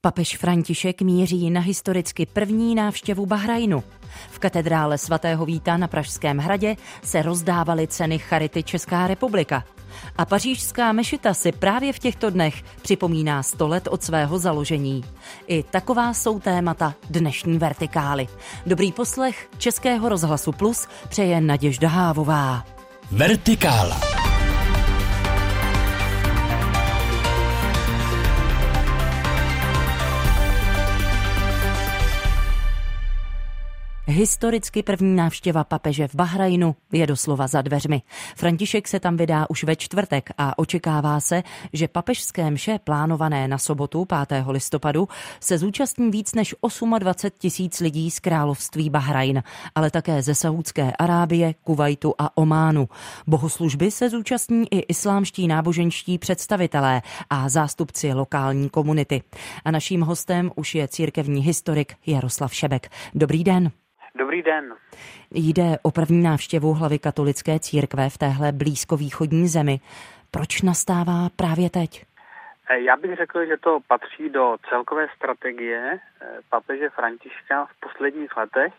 Papež František míří na historicky první návštěvu Bahrajnu. V katedrále svatého Víta na Pražském hradě se rozdávaly ceny Charity Česká republika. A pařížská mešita si právě v těchto dnech připomíná 100 let od svého založení. I taková jsou témata dnešní Vertikály. Dobrý poslech Českého rozhlasu Plus přeje Naděžda Hávová. Vertikála. Historicky první návštěva papeže v Bahrajnu je doslova za dveřmi. František se tam vydá už ve čtvrtek a očekává se, že papežské mše plánované na sobotu 5. listopadu se zúčastní víc než 28 000 lidí z království Bahrajn, ale také ze Saúdské Arábie, Kuvajtu a Ománu. Bohoslužby se zúčastní i islámští náboženští představitelé a zástupci lokální komunity. A naším hostem už je církevní historik Jaroslav Šebek. Dobrý den. Dobrý den. Jde o první návštěvu hlavy katolické církve v téhle blízkovýchodní zemi. Proč nastává právě teď? Já bych řekl, že to patří do celkové strategie papeže Františka v posledních letech,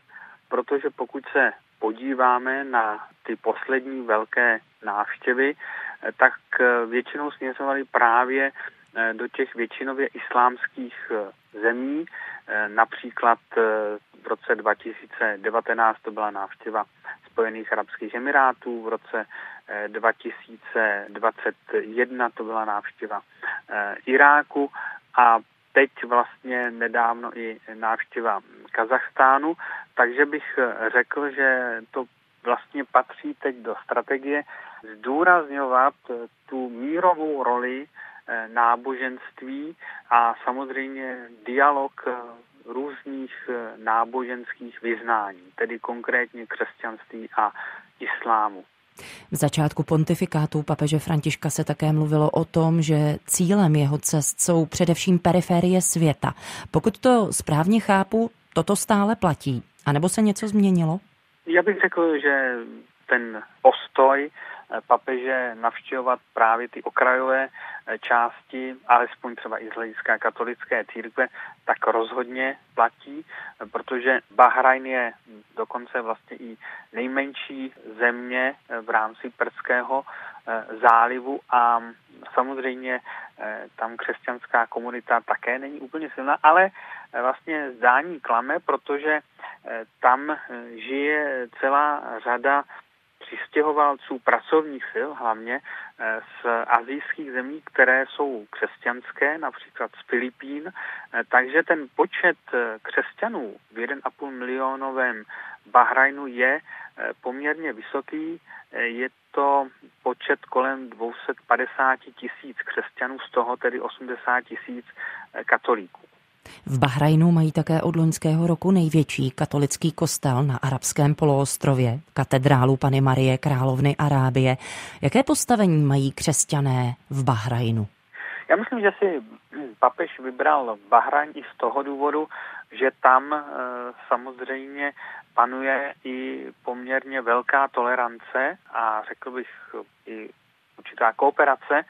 protože pokud se podíváme na ty poslední velké návštěvy, tak většinou směřovaly právě do těch většinově islámských zemí, například v roce 2019 to byla návštěva Spojených arabských emirátů, v roce 2021 to byla návštěva Iráku a teď vlastně nedávno i návštěva Kazachstánu, takže bych řekl, že to vlastně patří teď do strategie zdůrazňovat tu mírovou roli náboženství a samozřejmě dialog různých náboženských vyznání, tedy konkrétně křesťanství a islámu. V začátku pontifikátu papeže Františka se také mluvilo o tom, že cílem jeho cest jsou především periferie světa. Pokud to správně chápu, toto stále platí. A nebo se něco změnilo? Já bych řekl, že ten postoj papeže navštěvovat právě ty okrajové části, alespoň třeba i z hlediska katolické církve, tak rozhodně platí, protože Bahrajn je dokonce vlastně i nejmenší země v rámci Perského zálivu a samozřejmě tam křesťanská komunita také není úplně silná, ale vlastně zdání klame, protože tam žije celá řada přistěhovalců pracovních sil, hlavně z asijských zemí, které jsou křesťanské, například z Filipín. Takže ten počet křesťanů v 1,5 milionovém Bahrajnu je poměrně vysoký. Je to počet kolem 250 000 křesťanů, z toho tedy 80 000 katolíků. V Bahrajnu mají také od loňského roku největší katolický kostel na arabském poloostrově, katedrálu Panny Marie Královny Arábie. Jaké postavení mají křesťané v Bahrajnu? Já myslím, že si papež vybral Bahrajn i z toho důvodu, že tam samozřejmě panuje i poměrně velká tolerance a řekl bych i určitá kooperace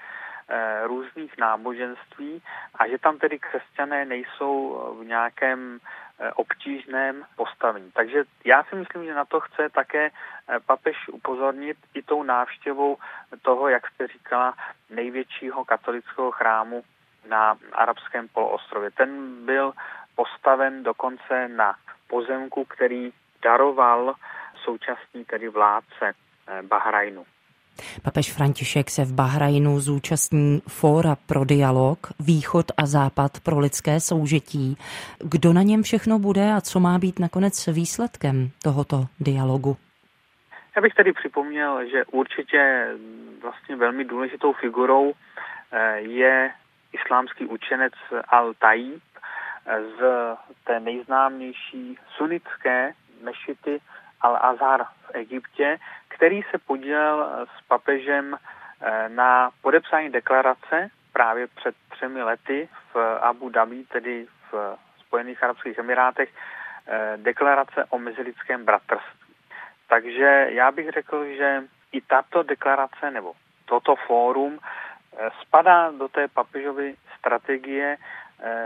různých náboženství a že tam tedy křesťané nejsou v nějakém obtížném postavení. Takže já si myslím, že na to chce také papež upozornit i tou návštěvou toho, jak jste říkala, největšího katolického chrámu na arabském poloostrově. Ten byl postaven dokonce na pozemku, který daroval současný tedy vládce Bahrajnu. Papež František se v Bahrajnu zúčastní fóra pro dialog, východ a západ pro lidské soužití. Kdo na něm všechno bude a co má být nakonec výsledkem tohoto dialogu? Já bych tady připomněl, že určitě vlastně velmi důležitou figurou je islámský učenec Al-Tayyib z té nejznámější sunnické mešity Al-Azhar v Egyptě, který se podílel s papežem na podepsání deklarace právě před 3 lety v Abu Dhabi, tedy v Spojených arabských emirátech, deklarace o mezilidském bratrství. Takže já bych řekl, že i tato deklarace nebo toto fórum spadá do té papežovy strategie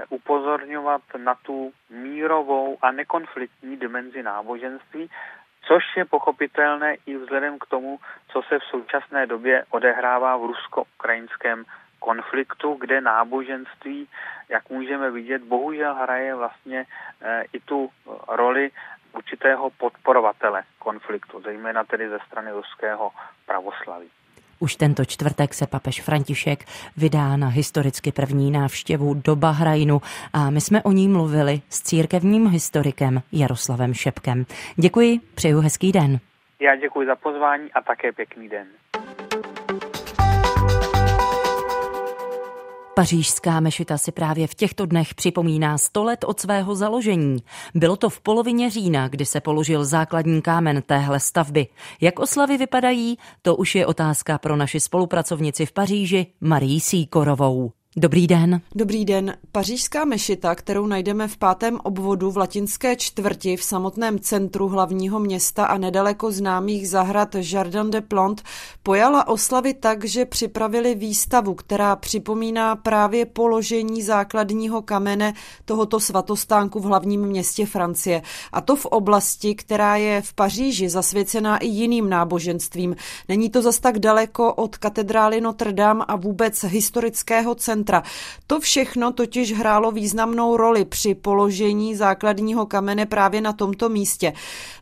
upozorňovat na tu mírovou a nekonfliktní dimenzi náboženství, což je pochopitelné i vzhledem k tomu, co se v současné době odehrává v rusko-ukrajinském konfliktu, kde náboženství, jak můžeme vidět, bohužel hraje vlastně i tu roli určitého podporovatele konfliktu, zejména tedy ze strany ruského pravoslaví. Už tento čtvrtek se papež František vydá na historicky první návštěvu do Bahrajnu a my jsme o ní mluvili s církevním historikem Jaroslavem Šebkem. Děkuji, přeju hezký den. Já děkuji za pozvání a také pěkný den. Pařížská mešita si právě v těchto dnech připomíná 100 let od svého založení. Bylo to v polovině října, kdy se položil základní kámen téhle stavby. Jak oslavy vypadají, to už je otázka pro naši spolupracovnici v Paříži Marii Sýkorovou. Dobrý den. Dobrý den. Pařížská mešita, kterou najdeme v 5. obvodu v latinské čtvrti v samotném centru hlavního města a nedaleko známých zahrad Jardin des Plantes, pojala oslavy tak, že připravili výstavu, která připomíná právě položení základního kamene tohoto svatostánku v hlavním městě Francie. A to v oblasti, která je v Paříži zasvěcená i jiným náboženstvím. Není to zas tak daleko od katedrály Notre Dame a vůbec historického centra. To všechno totiž hrálo významnou roli při položení základního kamene právě na tomto místě.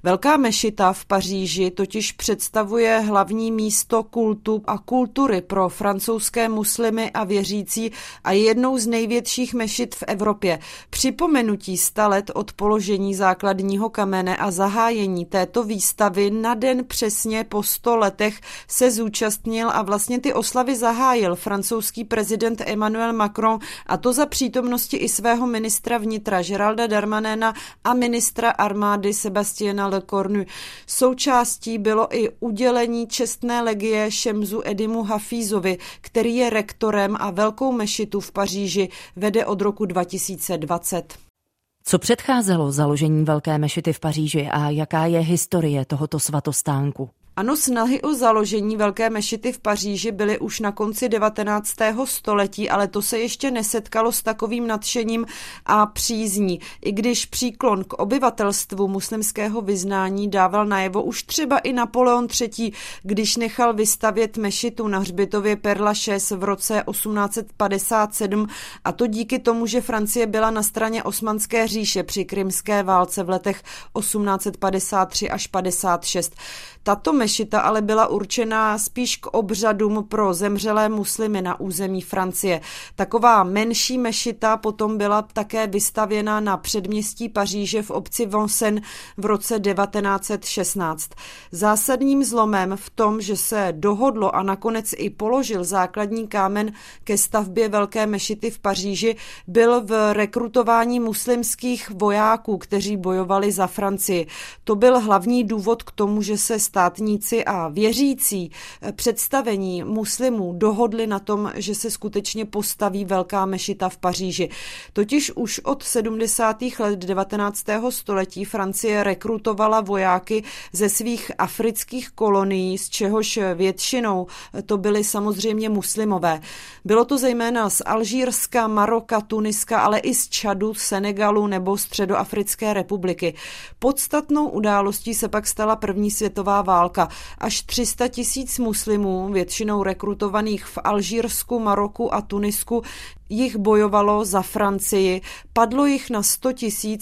Velká mešita v Paříži totiž představuje hlavní místo kultu a kultury pro francouzské muslimy a věřící a je jednou z největších mešit v Evropě. Připomenutí 100 let od položení základního kamene a zahájení této výstavy na den přesně po 100 letech se zúčastnil a vlastně ty oslavy zahájil francouzský prezident Emmanuel Macron, a to za přítomnosti i svého ministra vnitra Žeralda Darmanina a ministra armády Sebastiana Le Cornu. Součástí bylo i udělení čestné legie Šemzu Edimu Hafízovi, který je rektorem a velkou mešitu v Paříži vede od roku 2020. Co předcházelo založení velké mešity v Paříži a jaká je historie tohoto svatostánku? Ano, snahy o založení velké mešity v Paříži byly už na konci 19. století, ale to se ještě nesetkalo s takovým nadšením a přízní. I když příklon k obyvatelstvu muslimského vyznání dával najevo už třeba i Napoleon III., když nechal vystavět mešitu na hřbitově Père Lachaise v roce 1857, a to díky tomu, že Francie byla na straně Osmanské říše při krymské válce v letech 1853 až 1856. Tato mešita ale byla určená spíš k obřadům pro zemřelé muslimy na území Francie. Taková menší mešita potom byla také vystavěna na předměstí Paříže v obci Vincennes v roce 1916. Zásadním zlomem v tom, že se dohodlo a nakonec i položil základní kámen ke stavbě velké mešity v Paříži, byl v rekrutování muslimských vojáků, kteří bojovali za Francii. To byl hlavní důvod k tomu, že se státníci a věřící představení muslimů dohodli na tom, že se skutečně postaví velká mešita v Paříži. Totiž už od 70. let 19. století Francie rekrutovala vojáky ze svých afrických kolonií, z čehož většinou to byly samozřejmě muslimové. Bylo to zejména z Alžírska, Maroka, Tuniska, ale i z Čadu, Senegalu nebo Středoafrické republiky. Podstatnou událostí se pak stala první světová válka. Až 300 000 muslimů, většinou rekrutovaných v Alžírsku, Maroku a Tunisku, jich bojovalo za Francii. Padlo jich na 100 000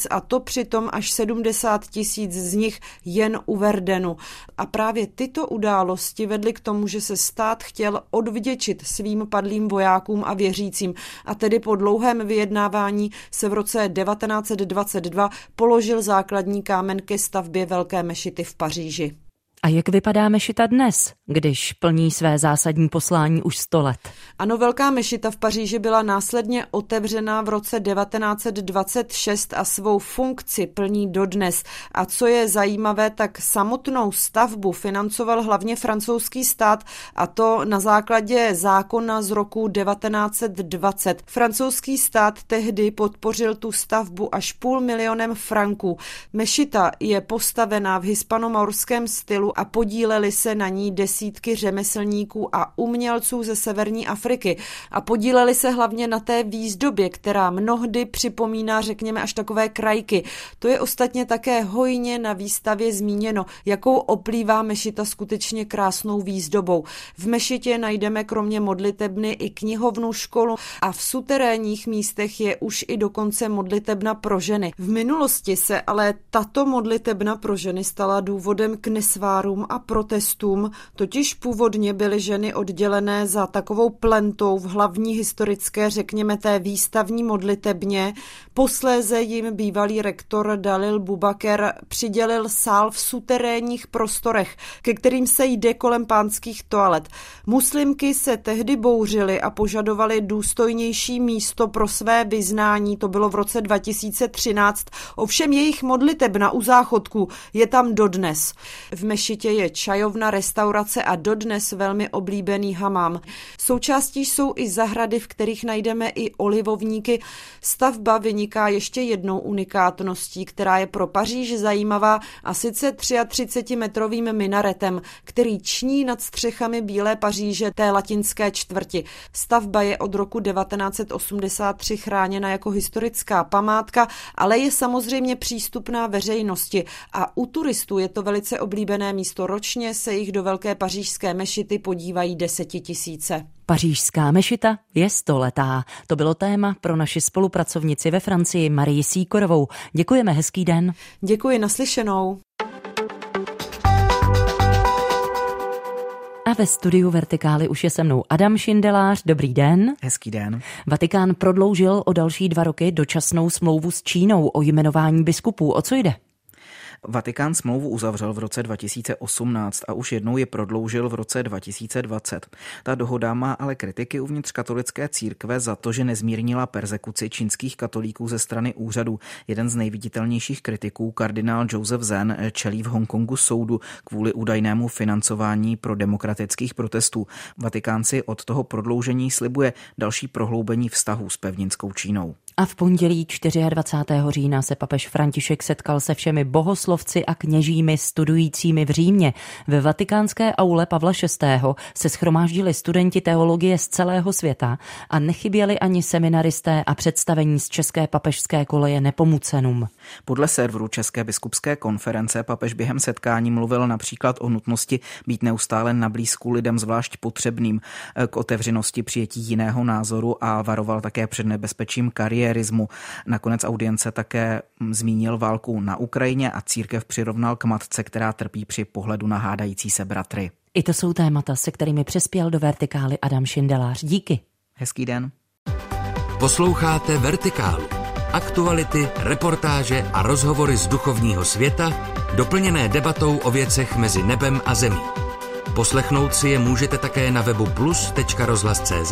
a to přitom až 70 000 z nich jen u Verdenu. A právě tyto události vedly k tomu, že se stát chtěl odvděčit svým padlým vojákům a věřícím. A tedy po dlouhém vyjednávání se v roce 1922 položil základní kámen ke stavbě velké mešity v Paříži. A jak vypadá mešita dnes, když plní své zásadní poslání už 100 let? Ano, velká mešita v Paříži byla následně otevřena v roce 1926 a svou funkci plní dodnes. A co je zajímavé, tak samotnou stavbu financoval hlavně francouzský stát, a to na základě zákona z roku 1920. Francouzský stát tehdy podpořil tu stavbu až 500 000 franků. Mešita je postavená v hispanomaurském stylu a podíleli se na ní desítky řemeslníků a umělců ze severní Afriky a podíleli se hlavně na té výzdobě, která mnohdy připomíná, řekněme, až takové krajky. To je ostatně také hojně na výstavě zmíněno, jakou oplývá mešita skutečně krásnou výzdobou. V mešitě najdeme kromě modlitebny i knihovnu, školu a v suterénních místech je už i dokonce modlitebna pro ženy. V minulosti se ale tato modlitebna pro ženy stala důvodem k nesvárům a protestům, totiž původně byly ženy oddělené za takovou plentou v hlavní historické, řekněme, té výstavní modlitebně. Posléze jim bývalý rektor Dalil Bubaker přidělil sál v suterénních prostorech, ke kterým se jde kolem pánských toalet. Muslimky se tehdy bouřily a požadovaly důstojnější místo pro své vyznání, to bylo v roce 2013, ovšem jejich modlitebna u záchodku je tam dodnes. V mešitě je čajovna, restaurace a dodnes velmi oblíbený hamám. Součástí jsou i zahrady, v kterých najdeme i olivovníky. Stavba vyniká ještě jednou unikátností, která je pro Paříž zajímavá, a sice 33-metrovým minaretem, který ční nad střechami Bílé Paříže, té latinské čtvrti. Stavba je od roku 1983 chráněna jako historická památka, ale je samozřejmě přístupná veřejnosti a u turistů je to velice oblíbené místo. Ročně se jich do velké pařížské mešity podívají desetitisíce. Pařížská mešita je 100letá. To bylo téma pro naši spolupracovnici ve Francii Marii Síkorovou. Děkujeme, hezký den. Děkuji, naslyšenou. A ve studiu Vertikály už je se mnou Adam Šindelář. Dobrý den. Hezký den. Vatikán prodloužil o další 2 roky dočasnou smlouvu s Čínou o jmenování biskupů. O co jde? Vatikán smlouvu uzavřel v roce 2018 a už jednou je prodloužil v roce 2020. Ta dohoda má ale kritiky uvnitř katolické církve za to, že nezmírnila perzekuci čínských katolíků ze strany úřadu. Jeden z nejviditelnějších kritiků, kardinál Joseph Zen, čelí v Hongkongu soudu kvůli údajnému financování pro demokratických protestů. Vatikán si od toho prodloužení slibuje další prohloubení vztahů s pevninskou Čínou. A v pondělí 24. října se papež František setkal se všemi bohoslovci a kněžími studujícími v Římě. Ve vatikánské aule Pavla VI. Se shromáždili studenti teologie z celého světa a nechyběli ani seminaristé a představení z České papežské koleje Nepomucenum. Podle serveru České biskupské konference papež během setkání mluvil například o nutnosti být neustále nablízku lidem zvlášť potřebným, k otevřenosti přijetí jiného názoru a varoval také před nebezpečím kariéry. Nakonec audience také zmínil válku na Ukrajině a církev přirovnal k matce, která trpí při pohledu na hádající se bratry. I to jsou témata, se kterými přispěl do Vertikály Adam Šindelář. Díky. Hezký den. Posloucháte Vertikálu. Aktuality, reportáže a rozhovory z duchovního světa, doplněné debatou o věcech mezi nebem a zemí. Poslechnout si je můžete také na webu plus.rozhlas.cz,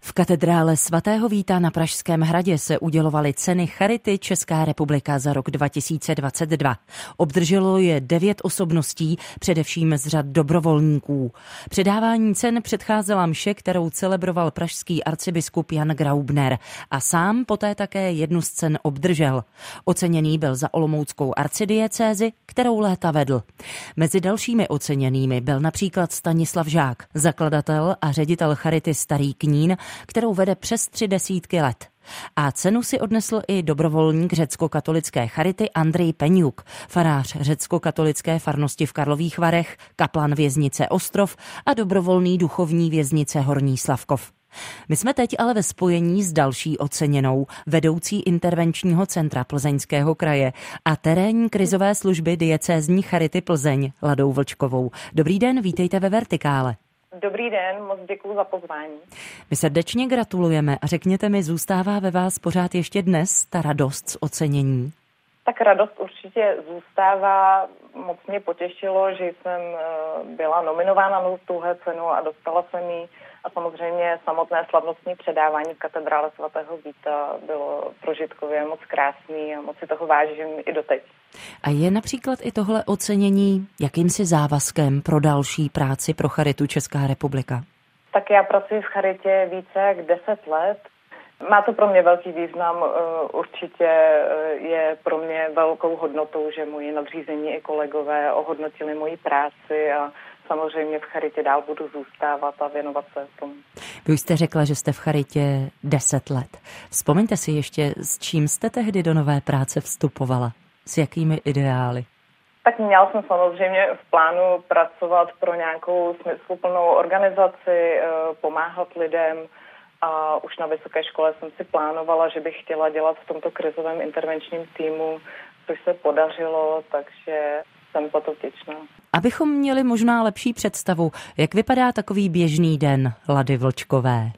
V katedrále svatého Víta na Pražském hradě se udělovaly ceny Charity Česká republika za rok 2022. Obdrželo je 9 osobností, především z řad dobrovolníků. Předávání cen předcházela mše, kterou celebroval pražský arcibiskup Jan Graubner a sám poté také jednu z cen obdržel. Oceněný byl za olomouckou arcidiecézi, kterou léta vedl. Mezi dalšími oceněnými byl například Stanislav Žák, zakladatel a ředitel Charity Starý Knín, kterou vede přes 30 let. A cenu si odnesl i dobrovolník řecko-katolické charity Andrej Peňuk, farář řecko-katolické farnosti v Karlových Varech, kaplan věznice Ostrov a dobrovolný duchovní věznice Horní Slavkov. My jsme teď ale ve spojení s další oceněnou, vedoucí intervenčního centra Plzeňského kraje a terénní krizové služby diecézní charity Plzeň Ladou Vlčkovou. Dobrý den, vítejte ve Vertikále. Dobrý den, moc děkuji za pozvání. My srdečně gratulujeme a řekněte mi, zůstává ve vás pořád ještě dnes ta radost z ocenění? Tak radost určitě zůstává. Moc mě potěšilo, že jsem byla nominována na tuhle cenu a dostala jsem ji. A samozřejmě samotné slavnostní předávání v katedrále svatého Víta bylo prožitkově moc krásný a moc si toho vážím i doteď. A je například i tohle ocenění jakýmsi závazkem pro další práci pro Charitu Česká republika? Tak já pracuji v Charitě více jak 10 let. Má to pro mě velký význam, určitě je pro mě velkou hodnotou, že moji nadřízení i kolegové ohodnotili moji práci a samozřejmě v charitě dál budu zůstávat a věnovat se tomu. Vy jste řekla, že jste v charitě 10 let. Vzpomeňte si ještě, s čím jste tehdy do nové práce vstupovala? S jakými ideály? Tak měla jsem samozřejmě v plánu pracovat pro nějakou smysluplnou organizaci, pomáhat lidem. A už na vysoké škole jsem si plánovala, že bych chtěla dělat v tomto krizovém intervenčním týmu, což se podařilo, takže jsem za to vděčná. Abychom měli možná lepší představu, jak vypadá takový běžný den Lady Vlčkové?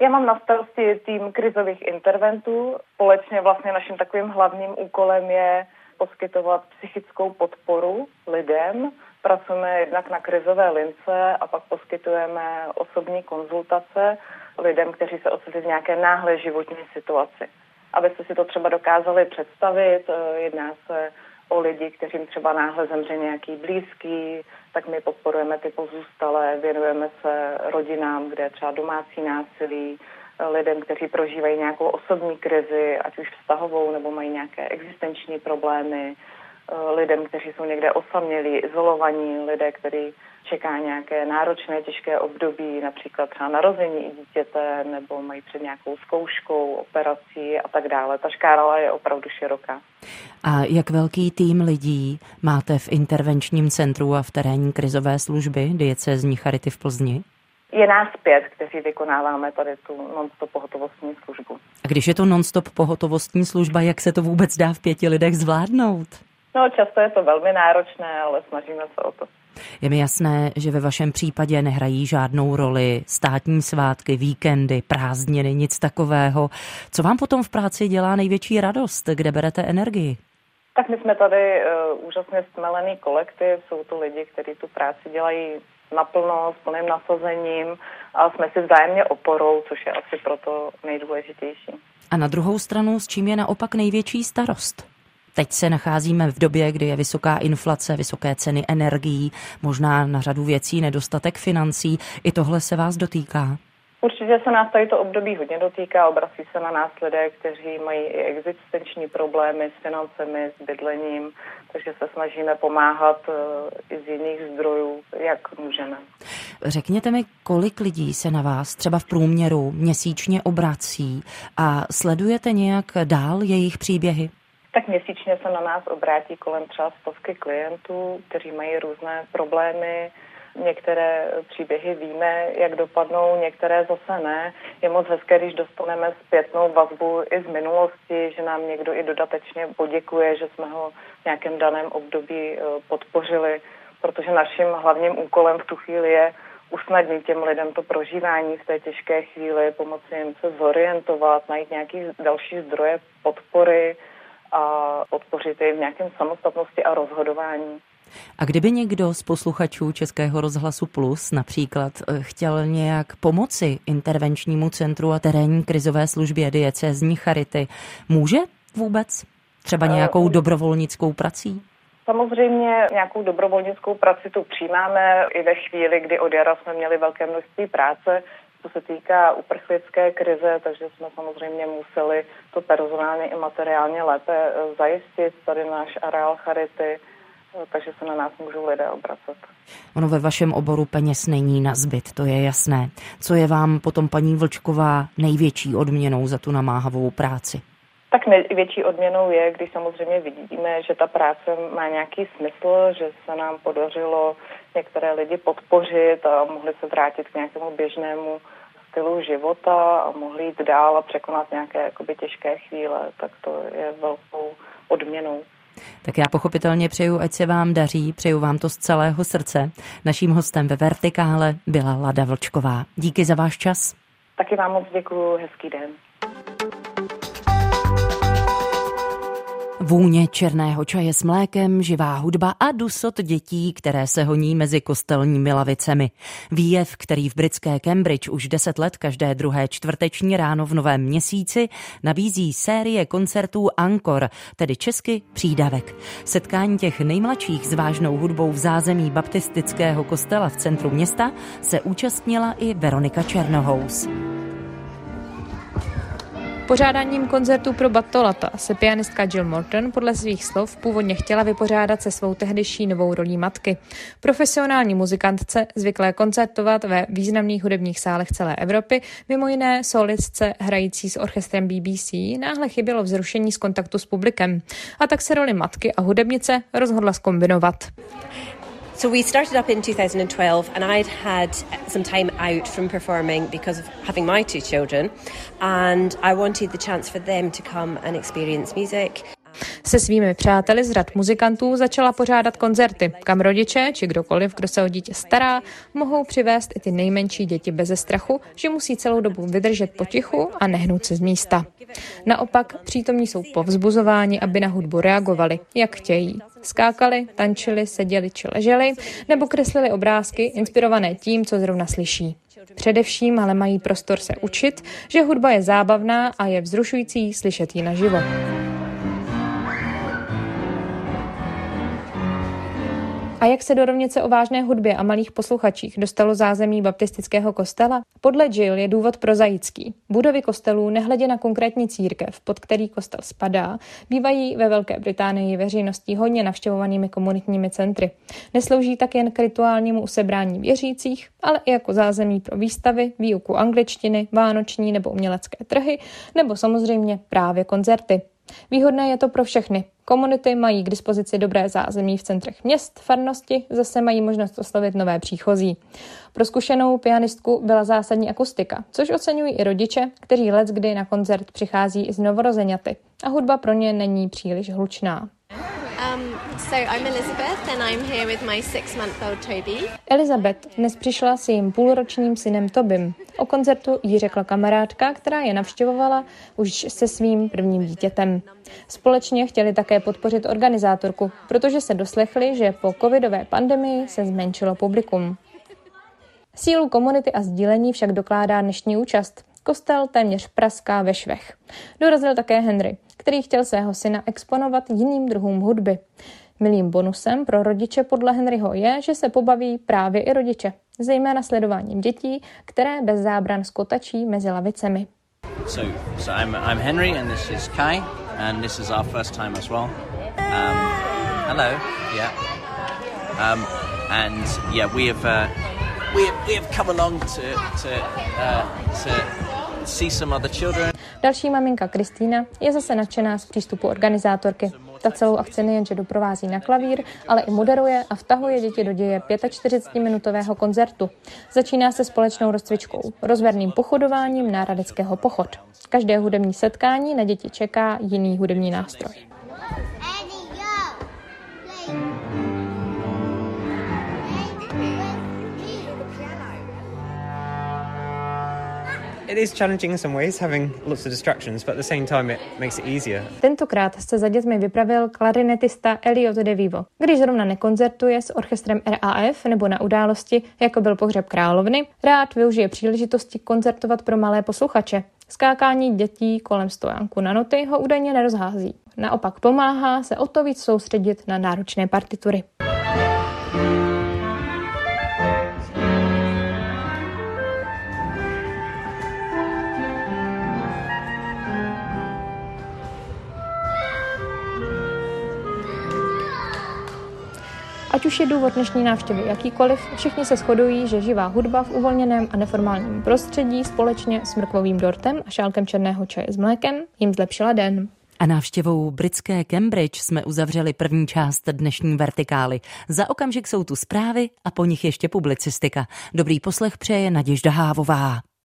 Já mám na starosti tým krizových interventů. Společně vlastně naším takovým hlavním úkolem je poskytovat psychickou podporu lidem. Pracujeme jednak na krizové lince a pak poskytujeme osobní konzultace lidem, kteří se ocitli v nějaké náhlé životní situaci. Abyste si to třeba dokázali představit, jedná se o lidi, kterým třeba náhle zemře nějaký blízký, tak my podporujeme ty pozůstalé, věnujeme se rodinám, kde je třeba domácí násilí, lidem, kteří prožívají nějakou osobní krizi, ať už vztahovou, nebo mají nějaké existenční problémy, lidem, kteří jsou někde osamělí, izolovaní, lidé, kteří čeká nějaké náročné, těžké období, například třeba narození dítěte, nebo mají před nějakou zkouškou, operací a tak dále. Ta škála je opravdu široká. A jak velký tým lidí máte v intervenčním centru a v terénní krizové služby diecézní charity v Plzni? Je nás 5, kteří vykonáváme tady tu non-stop pohotovostní službu. A když je to non-stop pohotovostní služba, jak se to vůbec dá v 5 lidech zvládnout? No, často je to velmi náročné, ale snažíme se o to. Je mi jasné, že ve vašem případě nehrají žádnou roli státní svátky, víkendy, prázdniny, nic takového. Co vám potom v práci dělá největší radost, kde berete energii? Tak my jsme tady úžasně stmelený kolektiv, jsou to lidi, kteří tu práci dělají naplno, s plným nasazením a jsme si vzájemně oporou, což je asi proto nejdůležitější. A na druhou stranu, s čím je naopak největší starost? Teď se nacházíme v době, kdy je vysoká inflace, vysoké ceny energií, možná na řadu věcí nedostatek financí. I tohle se vás dotýká? Určitě se nás tady to období hodně dotýká. Obrací se na nás lidé, kteří mají i existenční problémy s financemi, s bydlením, takže se snažíme pomáhat i z jiných zdrojů, jak můžeme. Řekněte mi, kolik lidí se na vás třeba v průměru měsíčně obrací a sledujete nějak dál jejich příběhy? Tak měsíčně se na nás obrátí kolem třeba 100 klientů, kteří mají různé problémy. Některé příběhy víme, jak dopadnou, některé zase ne. Je moc hezké, když dostaneme zpětnou vazbu i z minulosti, že nám někdo i dodatečně poděkuje, že jsme ho v nějakém daném období podpořili, protože naším hlavním úkolem v tu chvíli je usnadnit těm lidem to prožívání v té těžké chvíli, pomoci jim se zorientovat, najít nějaký další zdroje podpory a podpořit je v nějakém samostatnosti a rozhodování. A kdyby někdo z posluchačů Českého rozhlasu Plus například chtěl nějak pomoci intervenčnímu centru a terénní krizové službě diecézní charity, může vůbec? Třeba nějakou dobrovolnickou prací? Samozřejmě nějakou dobrovolnickou praci tu přijímáme i ve chvíli, kdy od jara jsme měli velké množství práce, co se týká uprchlické krize, takže jsme samozřejmě museli to personálně i materiálně lépe zajistit, tady náš areál charity, takže se na nás můžou lidé obracet. Ono ve vašem oboru peněz není nazbyt, to je jasné. Co je vám potom, paní Vlčková, největší odměnou za tu namáhavou práci? Tak největší odměnou je, když samozřejmě vidíme, že ta práce má nějaký smysl, že se nám podařilo některé lidi podpořit a mohli se vrátit k nějakému běžnému stylu života a mohli jít dál a překonat nějaké jakoby těžké chvíle, tak to je velkou odměnou. Tak já pochopitelně přeju, ať se vám daří, přeju vám to z celého srdce. Naším hostem ve Vertikále byla Lada Vlčková. Díky za váš čas. Taky vám moc děkuju, hezký den. Vůně černého čaje s mlékem, živá hudba a dusot dětí, které se honí mezi kostelními lavicemi. Výjev, který v britské Cambridge už 10 let každé druhé čtvrteční ráno v novém měsíci nabízí série koncertů Encore, tedy česky přídavek. Setkání těch nejmladších s vážnou hudbou v zázemí baptistického kostela v centru města se účastnila i Veronika Černohous. Pořádáním koncertu pro Batolata se pianistka Jill Morton podle svých slov původně chtěla vypořádat se svou tehdejší novou rolí matky. Profesionální muzikantce zvyklé koncertovat ve významných hudebních sálech celé Evropy, mimo jiné solistce hrající s orchestrem BBC, náhle chybělo vzrušení z kontaktu s publikem. A tak se roli matky a hudebnice rozhodla zkombinovat. So we started up in 2012 and I'd had some time out from performing because of having my two children and I wanted the chance for them to come and experience music. Se svými přáteli z řad muzikantů začala pořádat koncerty, kam rodiče či kdokoliv, kdo se o dítě stará, mohou přivést i ty nejmenší děti beze strachu, že musí celou dobu vydržet potichu a nehnout se z místa. Naopak přítomní jsou povzbuzováni, aby na hudbu reagovali, jak chtějí. Skákali, tančili, seděli či leželi, nebo kreslili obrázky inspirované tím, co zrovna slyší. Především ale mají prostor se učit, že hudba je zábavná a je vzrušující slyšet ji naživo. A jak se do rovnice o vážné hudbě a malých posluchačích dostalo zázemí baptistického kostela? Podle Jill je důvod prozaický. Budovy kostelů, nehledě na konkrétní církev, pod který kostel spadá, bývají ve Velké Británii veřejností hodně navštěvovanými komunitními centry. Neslouží tak jen k rituálnímu usebrání věřících, ale i jako zázemí pro výstavy, výuku angličtiny, vánoční nebo umělecké trhy, nebo samozřejmě právě koncerty. Výhodné je to pro všechny. Komunity mají k dispozici dobré zázemí v centrech měst, farnosti, zase mají možnost oslovit nové příchozí. Pro zkušenou pianistku byla zásadní akustika, což oceňují i rodiče, kteří leckdy na koncert přichází i z novorozeňaty a hudba pro ně není příliš hlučná. Elizabeth dnes přišla s jejím půlročním synem Tobym. O koncertu jí řekla kamarádka, která je navštěvovala už se svým prvním dítětem. Společně chtěli také podpořit organizátorku, protože se doslechli, že po covidové pandemii se zmenšilo publikum. Sílu komunity a sdílení však dokládá dnešní účast. Kostel téměř praská ve švech. Dorazil také Henry, který chtěl svého syna exponovat jiným druhům hudby. Milým bonusem pro rodiče podle Henryho je, že se pobaví právě i rodiče, zejména sledováním dětí, které bez zábran skotačí mezi lavicemi. So I'm Henry and this is Kai and this is our first time as well. Hello. Yeah. And yeah, we have come along to see some other children. Další maminka Kristýna je zase nadšená z přístupu organizátorky. Ta celou akci nejenže doprovází na klavír, ale i moderuje a vtahuje děti do děje 45-minutového koncertu. Začíná se společnou rozcvičkou, rozverným pochodováním náradeckého pochod. Každé hudební setkání na děti čeká jiný hudební nástroj. It is challenging in some ways, having lots of distractions, but at the same time it makes it easier. Tentokrát se za dětmi vypravil klarinetista Elio de Vivo. Když zrovna nekoncertuje s orchestrem RAF nebo na události, jako byl pohřeb královny, rád využije příležitosti koncertovat pro malé posluchače. Skákání dětí kolem stojánku na noty ho údajně nerozhází. Naopak pomáhá se o to víc soustředit na náročné partitury. Ať už je důvod dnešní návštěvy jakýkoliv, všichni se shodují, že živá hudba v uvolněném a neformálním prostředí společně s mrkvovým dortem a šálkem černého čaje s mlékem jim zlepšila den. A návštěvou britské Cambridge jsme uzavřeli první část dnešní vertikály. Za okamžik jsou tu zprávy a po nich ještě publicistika. Dobrý poslech přeje Naděžda Hávová.